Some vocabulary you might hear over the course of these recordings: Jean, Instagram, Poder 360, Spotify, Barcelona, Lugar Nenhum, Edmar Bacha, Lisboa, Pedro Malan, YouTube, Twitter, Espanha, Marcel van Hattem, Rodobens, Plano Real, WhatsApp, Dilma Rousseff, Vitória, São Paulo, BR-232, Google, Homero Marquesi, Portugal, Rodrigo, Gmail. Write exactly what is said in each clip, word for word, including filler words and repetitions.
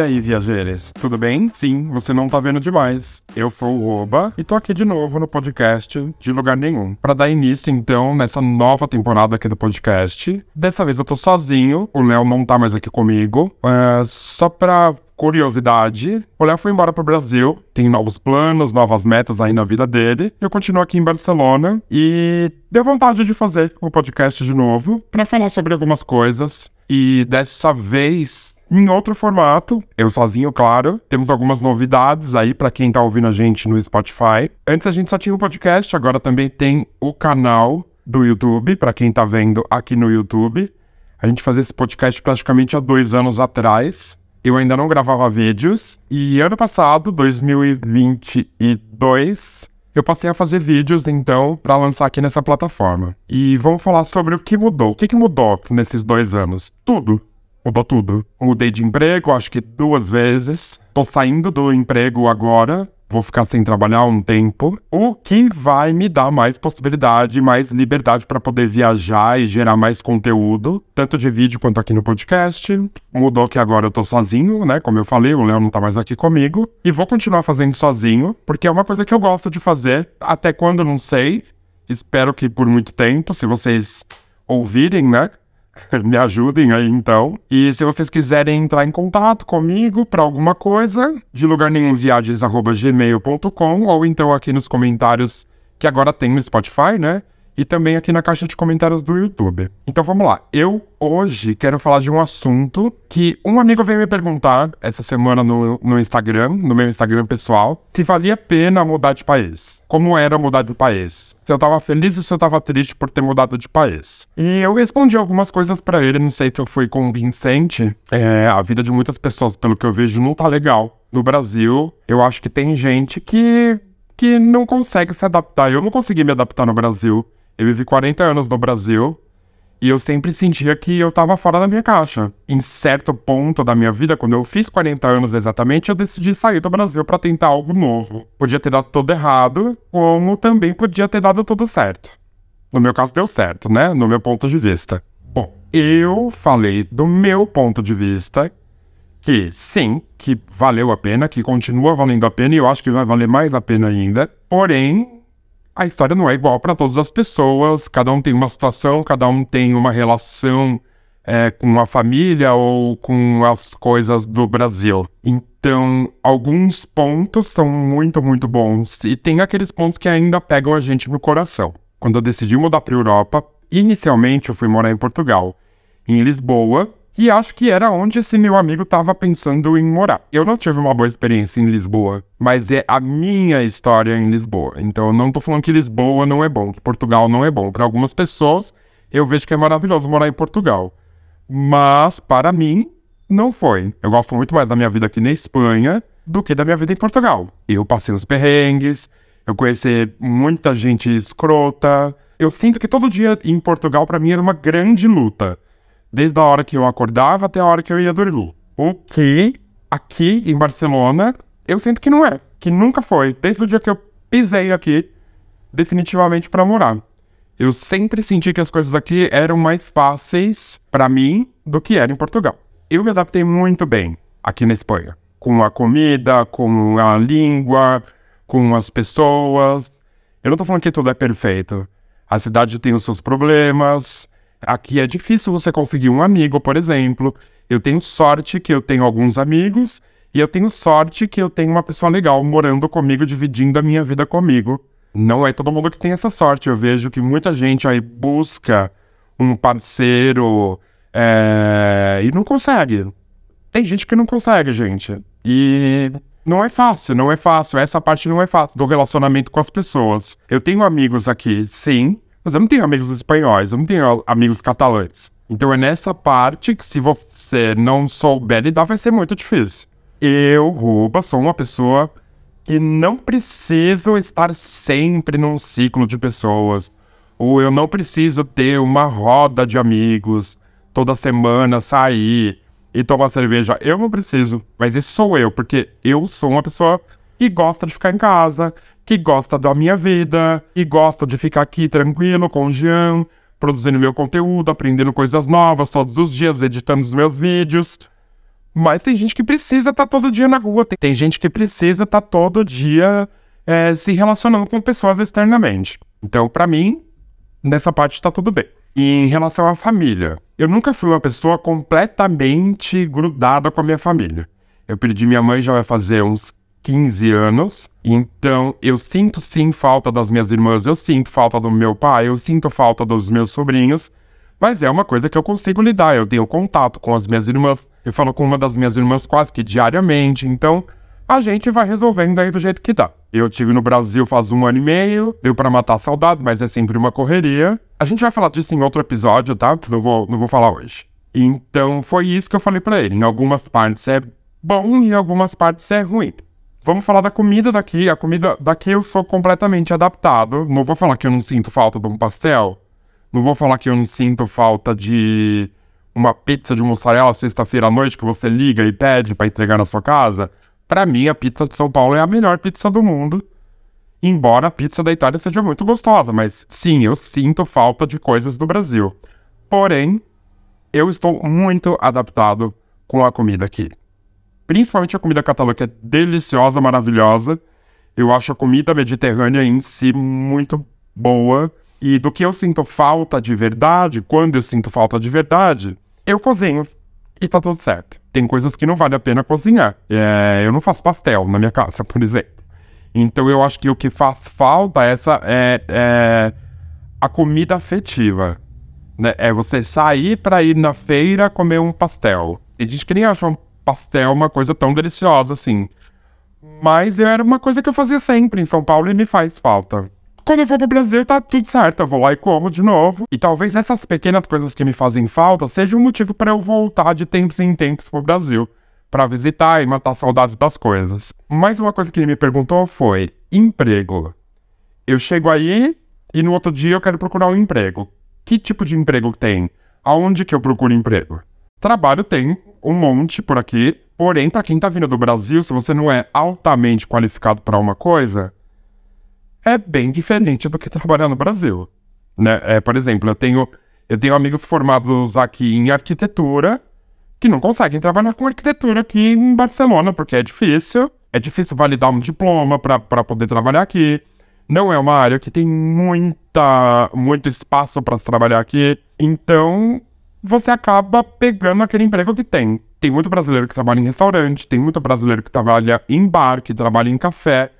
E aí, viajeres, tudo bem? Sim, você não tá vendo demais. Eu sou o Roba e tô aqui de novo no podcast de Lugar Nenhum. Pra dar início, então, nessa nova temporada aqui do podcast. Dessa vez eu tô sozinho, o Léo não tá mais aqui comigo. É, só pra curiosidade, o Léo foi embora pro Brasil, tem novos planos, novas metas aí na vida dele. Eu continuo aqui em Barcelona e deu vontade de fazer o podcast de novo pra falar sobre algumas coisas. E dessa vez, em outro formato, eu sozinho, claro. Temos algumas novidades aí pra quem tá ouvindo a gente no Spotify. Antes a gente só tinha o podcast, agora também tem o canal do YouTube, pra quem tá vendo aqui no YouTube. A gente fazia esse podcast praticamente há dois anos atrás. Eu ainda não gravava vídeos. E ano passado, dois mil e vinte e dois... eu passei a fazer vídeos, então, pra lançar aqui nessa plataforma. E vamos falar sobre o que mudou. O que, que mudou nesses dois anos? Tudo. Mudou tudo. Mudei de emprego, acho que duas vezes. Tô saindo do emprego agora. Vou ficar sem trabalhar um tempo. O que vai me dar mais possibilidade, mais liberdade pra poder viajar e gerar mais conteúdo. Tanto de vídeo quanto aqui no podcast. Mudou que agora eu tô sozinho, né? Como eu falei, o Léo não tá mais aqui comigo. E vou continuar fazendo sozinho, porque é uma coisa que eu gosto de fazer. Até quando, não sei. Espero que por muito tempo, se vocês ouvirem, né? Me ajudem aí, então. E se vocês quiserem entrar em contato comigo pra alguma coisa, de lugar nenhum viagens arroba gmail ponto com, ou então aqui nos comentários que agora tem no Spotify, né? E também aqui na caixa de comentários do YouTube. Então vamos lá. Eu hoje quero falar de um assunto que um amigo veio me perguntar essa semana no, no Instagram, no meu Instagram pessoal, se valia a pena mudar de país. Como era mudar de país? Se eu tava feliz ou se eu tava triste por ter mudado de país. E eu respondi algumas coisas pra ele, não sei se eu fui convincente. É, a vida de muitas pessoas, pelo que eu vejo, não tá legal. No Brasil, eu acho que tem gente que, que não consegue se adaptar. Eu não consegui me adaptar no Brasil. Eu vivi quarenta anos no Brasil e eu sempre sentia que eu tava fora da minha caixa. Em certo ponto da minha vida, quando eu fiz quarenta anos exatamente, eu decidi sair do Brasil pra tentar algo novo. Podia ter dado tudo errado, como também podia ter dado tudo certo. No meu caso, deu certo, né? No meu ponto de vista. Bom, eu falei do meu ponto de vista que sim, que valeu a pena, que continua valendo a pena e eu acho que vai valer mais a pena ainda. Porém, a história não é igual para todas as pessoas, cada um tem uma situação, cada um tem uma relação é, com a família ou com as coisas do Brasil. Então, alguns pontos são muito, muito bons e tem aqueles pontos que ainda pegam a gente no coração. Quando eu decidi mudar para a Europa, inicialmente eu fui morar em Portugal, em Lisboa, e acho que era onde esse meu amigo estava pensando em morar. Eu não tive uma boa experiência em Lisboa, mas é a minha história em Lisboa. Então eu não tô falando que Lisboa não é bom, que Portugal não é bom. Para algumas pessoas, eu vejo que é maravilhoso morar em Portugal. Mas, para mim, não foi. Eu gosto muito mais da minha vida aqui na Espanha do que da minha vida em Portugal. Eu passei uns perrengues, eu conheci muita gente escrota. Eu sinto que todo dia em Portugal, para mim, era uma grande luta. Desde a hora que eu acordava até a hora que eu ia dormir. O que aqui em Barcelona eu sinto que não é. Que nunca foi. Desde o dia que eu pisei aqui definitivamente pra morar. Eu sempre senti que as coisas aqui eram mais fáceis pra mim do que era em Portugal. Eu me adaptei muito bem aqui na Espanha. Com a comida, com a língua, com as pessoas. Eu não tô falando que tudo é perfeito. A cidade tem os seus problemas. Aqui é difícil você conseguir um amigo, por exemplo. Eu tenho sorte que eu tenho alguns amigos e eu tenho sorte que eu tenho uma pessoa legal morando comigo, dividindo a minha vida comigo. Não é todo mundo que tem essa sorte. Eu vejo que muita gente aí busca um parceiro é... e não consegue. Tem gente que não consegue, gente. E não é fácil, não é fácil. Essa parte não é fácil do relacionamento com as pessoas. Eu tenho amigos aqui, sim. Mas eu não tenho amigos espanhóis, eu não tenho amigos catalães. Então é nessa parte que se você não souber lidar vai ser muito difícil. Eu, Ruba, sou uma pessoa que não preciso estar sempre num ciclo de pessoas. Ou eu não preciso ter uma roda de amigos, toda semana sair e tomar cerveja. Eu não preciso, mas isso sou eu, porque eu sou uma pessoa que gosta de ficar em casa, que gosta da minha vida, que gosta de ficar aqui tranquilo com o Jean, produzindo meu conteúdo, aprendendo coisas novas todos os dias, editando os meus vídeos. Mas tem gente que precisa estar todo dia na rua, tem, tem gente que precisa estar todo dia é, se relacionando com pessoas externamente. Então, pra mim, nessa parte tá tudo bem. E em relação à família, eu nunca fui uma pessoa completamente grudada com a minha família. Eu perdi minha mãe já vai fazer uns quinze anos, então eu sinto sim falta das minhas irmãs, eu sinto falta do meu pai, eu sinto falta dos meus sobrinhos, mas é uma coisa que eu consigo lidar, eu tenho contato com as minhas irmãs, eu falo com uma das minhas irmãs quase que diariamente, então a gente vai resolvendo aí do jeito que dá. Eu estive no Brasil faz um ano e meio, deu pra matar a saudade, mas é sempre uma correria. A gente vai falar disso em outro episódio, tá? Não vou, não vou falar hoje. Então foi isso que eu falei pra ele, em algumas partes é bom, em algumas partes é ruim. Vamos falar da comida daqui. A comida daqui eu sou completamente adaptado. Não vou falar que eu não sinto falta de um pastel. Não vou falar que eu não sinto falta de uma pizza de mussarela sexta-feira à noite que você liga e pede pra entregar na sua casa. Pra mim, a pizza de São Paulo é a melhor pizza do mundo. Embora a pizza da Itália seja muito gostosa. Mas sim, eu sinto falta de coisas do Brasil. Porém, eu estou muito adaptado com a comida aqui. Principalmente a comida catalã, que é deliciosa, maravilhosa. Eu acho a comida mediterrânea em si muito boa. E do que eu sinto falta de verdade, quando eu sinto falta de verdade, eu cozinho. E tá tudo certo. Tem coisas que não vale a pena cozinhar. É, eu não faço pastel na minha casa, por exemplo. Então eu acho que o que faz falta essa é, é a comida afetiva. Né? É você sair pra ir na feira comer um pastel. Tem gente que nem acha um pastel uma coisa tão deliciosa assim. Mas era uma coisa que eu fazia sempre em São Paulo e me faz falta. Quando eu vou pro Brasil tá tudo certo, eu vou lá e como de novo. E talvez essas pequenas coisas que me fazem falta seja um motivo pra eu voltar de tempos em tempos pro Brasil, pra visitar e matar saudades das coisas. Mas uma coisa que ele me perguntou foi emprego. Eu chego aí e no outro dia eu quero procurar um emprego. Que tipo de emprego tem? Aonde que eu procuro emprego? Trabalho tem um monte por aqui, porém, pra quem tá vindo do Brasil, se você não é altamente qualificado pra uma coisa, é bem diferente do que trabalhar no Brasil, né? É, por exemplo, eu tenho, eu tenho amigos formados aqui em arquitetura que não conseguem trabalhar com arquitetura aqui em Barcelona, porque é difícil, é difícil validar um diploma pra, pra poder trabalhar aqui. Não é uma área que tem muita, muito espaço pra se trabalhar aqui, então você acaba pegando aquele emprego que tem. Tem muito brasileiro que trabalha em restaurante, tem muito brasileiro que trabalha em bar, que trabalha em café.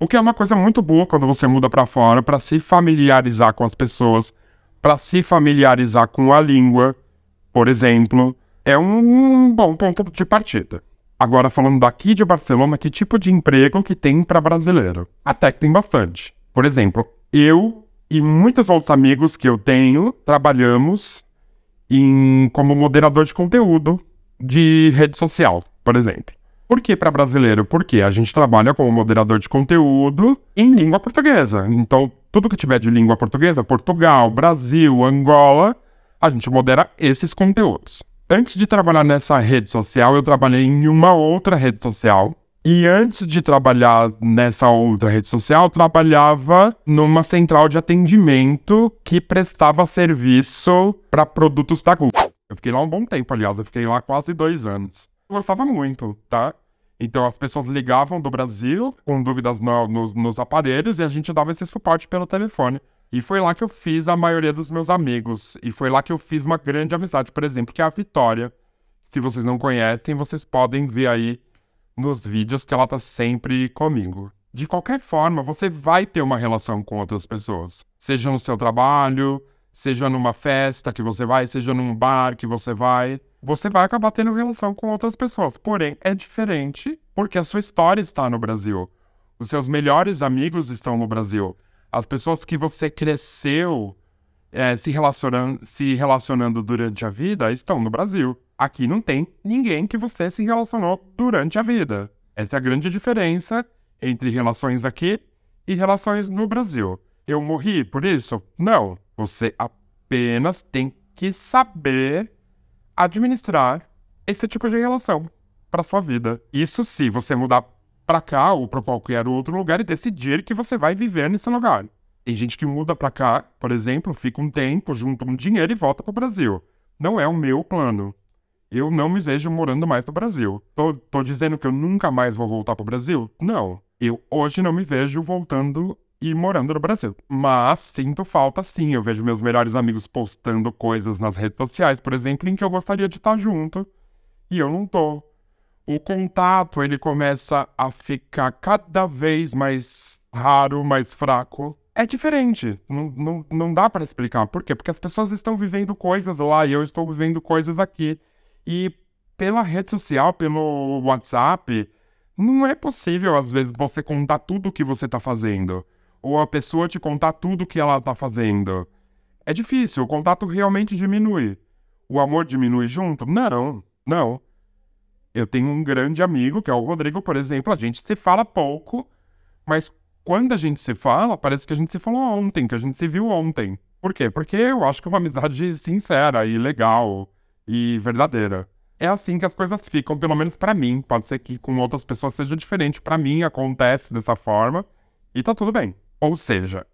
O que é uma coisa muito boa quando você muda pra fora, pra se familiarizar com as pessoas, pra se familiarizar com a língua, por exemplo. É um bom ponto de partida. Agora, falando daqui de Barcelona, que tipo de emprego que tem pra brasileiro? Até que tem bastante. Por exemplo, eu e muitos outros amigos que eu tenho, trabalhamos Em, como moderador de conteúdo de rede social, por exemplo. Por que para brasileiro? Porque a gente trabalha como moderador de conteúdo em língua portuguesa. Então, tudo que tiver de língua portuguesa, Portugal, Brasil, Angola, a gente modera esses conteúdos. Antes de trabalhar nessa rede social, eu trabalhei em uma outra rede social. E antes de trabalhar nessa outra rede social, eu trabalhava numa central de atendimento que prestava serviço para produtos da Google. Eu fiquei lá um bom tempo, aliás, eu fiquei lá quase dois anos. Eu gostava muito, tá? Então as pessoas ligavam do Brasil com dúvidas no, nos, nos aparelhos e a gente dava esse suporte pelo telefone. E foi lá que eu fiz a maioria dos meus amigos. E foi lá que eu fiz uma grande amizade, por exemplo, que é a Vitória. Se vocês não conhecem, vocês podem ver aí nos vídeos que ela tá sempre comigo. De qualquer forma, você vai ter uma relação com outras pessoas. Seja no seu trabalho, seja numa festa que você vai, seja num bar que você vai. Você vai acabar tendo relação com outras pessoas. Porém, é diferente porque a sua história está no Brasil. Os seus melhores amigos estão no Brasil. As pessoas que você cresceu é, se relacionando, se relacionando durante a vida estão no Brasil. Aqui não tem ninguém que você se relacionou durante a vida. Essa é a grande diferença entre relações aqui e relações no Brasil. Eu morri por isso? Não. Você apenas tem que saber administrar esse tipo de relação para sua vida. Isso se você mudar para cá ou para qualquer outro lugar e decidir que você vai viver nesse lugar. Tem gente que muda para cá, por exemplo, fica um tempo, junta um dinheiro e volta para o Brasil. Não é o meu plano. eu não me vejo morando mais no Brasil. Tô, tô dizendo que eu nunca mais vou voltar pro Brasil? Não. Eu hoje não me vejo voltando e morando no Brasil. Mas sinto falta, sim. Eu vejo meus melhores amigos postando coisas nas redes sociais, por exemplo, em que eu gostaria de estar junto. E eu não tô. O contato, ele começa a ficar cada vez mais raro, mais fraco. É diferente. Não, não, não dá pra explicar. Por quê? Porque as pessoas estão vivendo coisas lá e eu estou vivendo coisas aqui. E pela rede social, pelo WhatsApp, não é possível, às vezes, você contar tudo o que você tá fazendo. Ou a pessoa te contar tudo o que ela tá fazendo. É difícil. O contato realmente diminui. O amor diminui junto? Não. Não. Eu tenho um grande amigo, que é o Rodrigo, por exemplo. A gente se fala pouco, mas quando a gente se fala, parece que a gente se falou ontem, que a gente se viu ontem. Por quê? Porque eu acho que é uma amizade sincera e legal e verdadeira. É assim que as coisas ficam, pelo menos pra mim. Pode ser que com outras pessoas seja diferente. Pra mim, acontece dessa forma e tá tudo bem. Ou seja,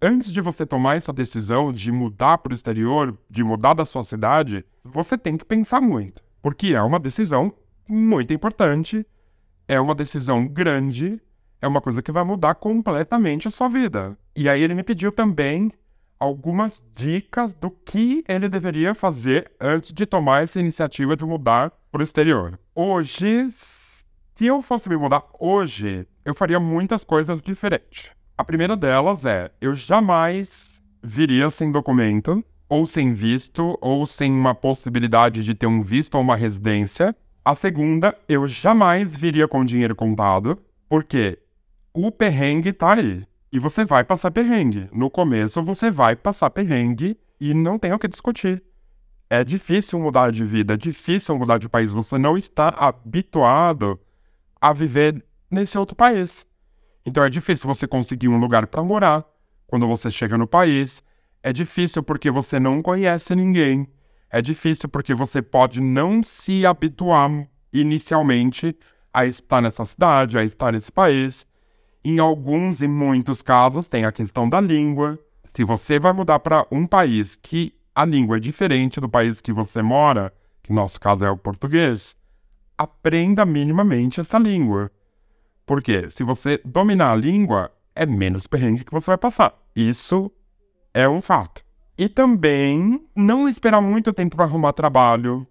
antes de você tomar essa decisão de mudar pro exterior, de mudar da sua cidade, você tem que pensar muito. Porque é uma decisão muito importante, é uma decisão grande, é uma coisa que vai mudar completamente a sua vida. E aí ele me pediu também algumas dicas do que ele deveria fazer antes de tomar essa iniciativa de mudar para o exterior. Hoje, se eu fosse me mudar hoje, eu faria muitas coisas diferentes. A primeira delas é, eu jamais viria sem documento, ou sem visto, ou sem uma possibilidade de ter um visto ou uma residência. A segunda, eu jamais viria com dinheiro contado, porque o perrengue tá aí. E você vai passar perrengue. No começo, você vai passar perrengue e não tem o que discutir. É difícil mudar de vida, é difícil mudar de país. Você não está habituado a viver nesse outro país. Então é difícil você conseguir um lugar para morar quando você chega no país. É difícil porque você não conhece ninguém. É difícil porque você pode não se habituar inicialmente a estar nessa cidade, a estar nesse país. Em alguns e muitos casos tem a questão da língua. Se você vai mudar para um país que a língua é diferente do país que você mora, que no nosso caso é o português, aprenda minimamente essa língua. Porque se você dominar a língua, é menos perrengue que você vai passar. Isso é um fato. E também não esperar muito tempo para arrumar trabalho,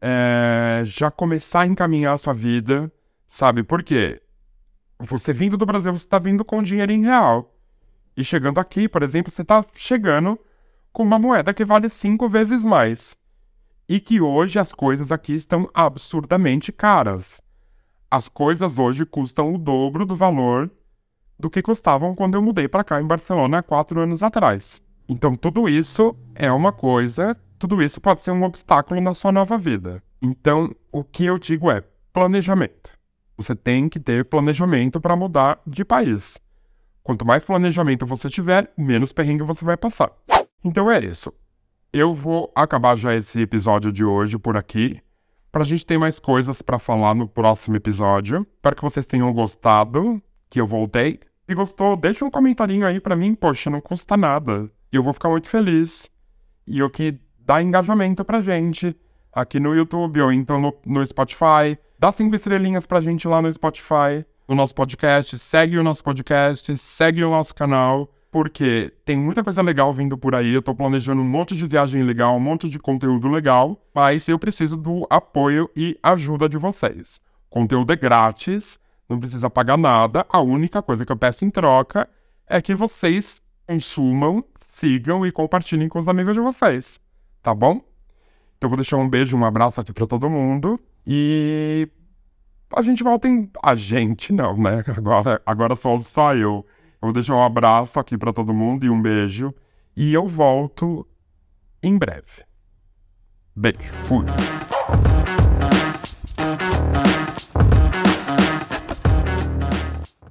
é, já começar a encaminhar a sua vida, sabe? Por quê? Você vindo do Brasil, você está vindo com dinheiro em real. E chegando aqui, por exemplo, você está chegando com uma moeda que vale cinco vezes mais. E que hoje as coisas aqui estão absurdamente caras. As coisas hoje custam o dobro do valor do que custavam quando eu mudei para cá em Barcelona há quatro anos atrás. Então tudo isso é uma coisa, tudo isso pode ser um obstáculo na sua nova vida. Então o que eu digo é planejamento. Você tem que ter planejamento para mudar de país. Quanto mais planejamento você tiver, menos perrengue você vai passar. Então é isso. Eu vou acabar já esse episódio de hoje por aqui. Pra gente ter mais coisas para falar no próximo episódio. Espero que vocês tenham gostado, que eu voltei. Se gostou, deixa um comentarinho aí pra mim. Poxa, não custa nada. Eu vou ficar muito feliz. E o que dá engajamento pra gente aqui no YouTube ou então no, no Spotify. Dá cinco estrelinhas pra gente lá no Spotify. No nosso podcast. Segue o nosso podcast. Segue o nosso canal. Porque tem muita coisa legal vindo por aí. Eu tô planejando um monte de viagem legal. Um monte de conteúdo legal. Mas eu preciso do apoio e ajuda de vocês. Conteúdo é grátis. Não precisa pagar nada. A única coisa que eu peço em troca é que vocês consumam, sigam e compartilhem com os amigos de vocês. Tá bom? Então eu vou deixar um beijo, um abraço aqui pra todo mundo. E a gente volta em... A gente não, né? Agora, agora sou só eu. Eu vou deixar um abraço aqui pra todo mundo e um beijo. E eu volto em breve. Beijo. Fui.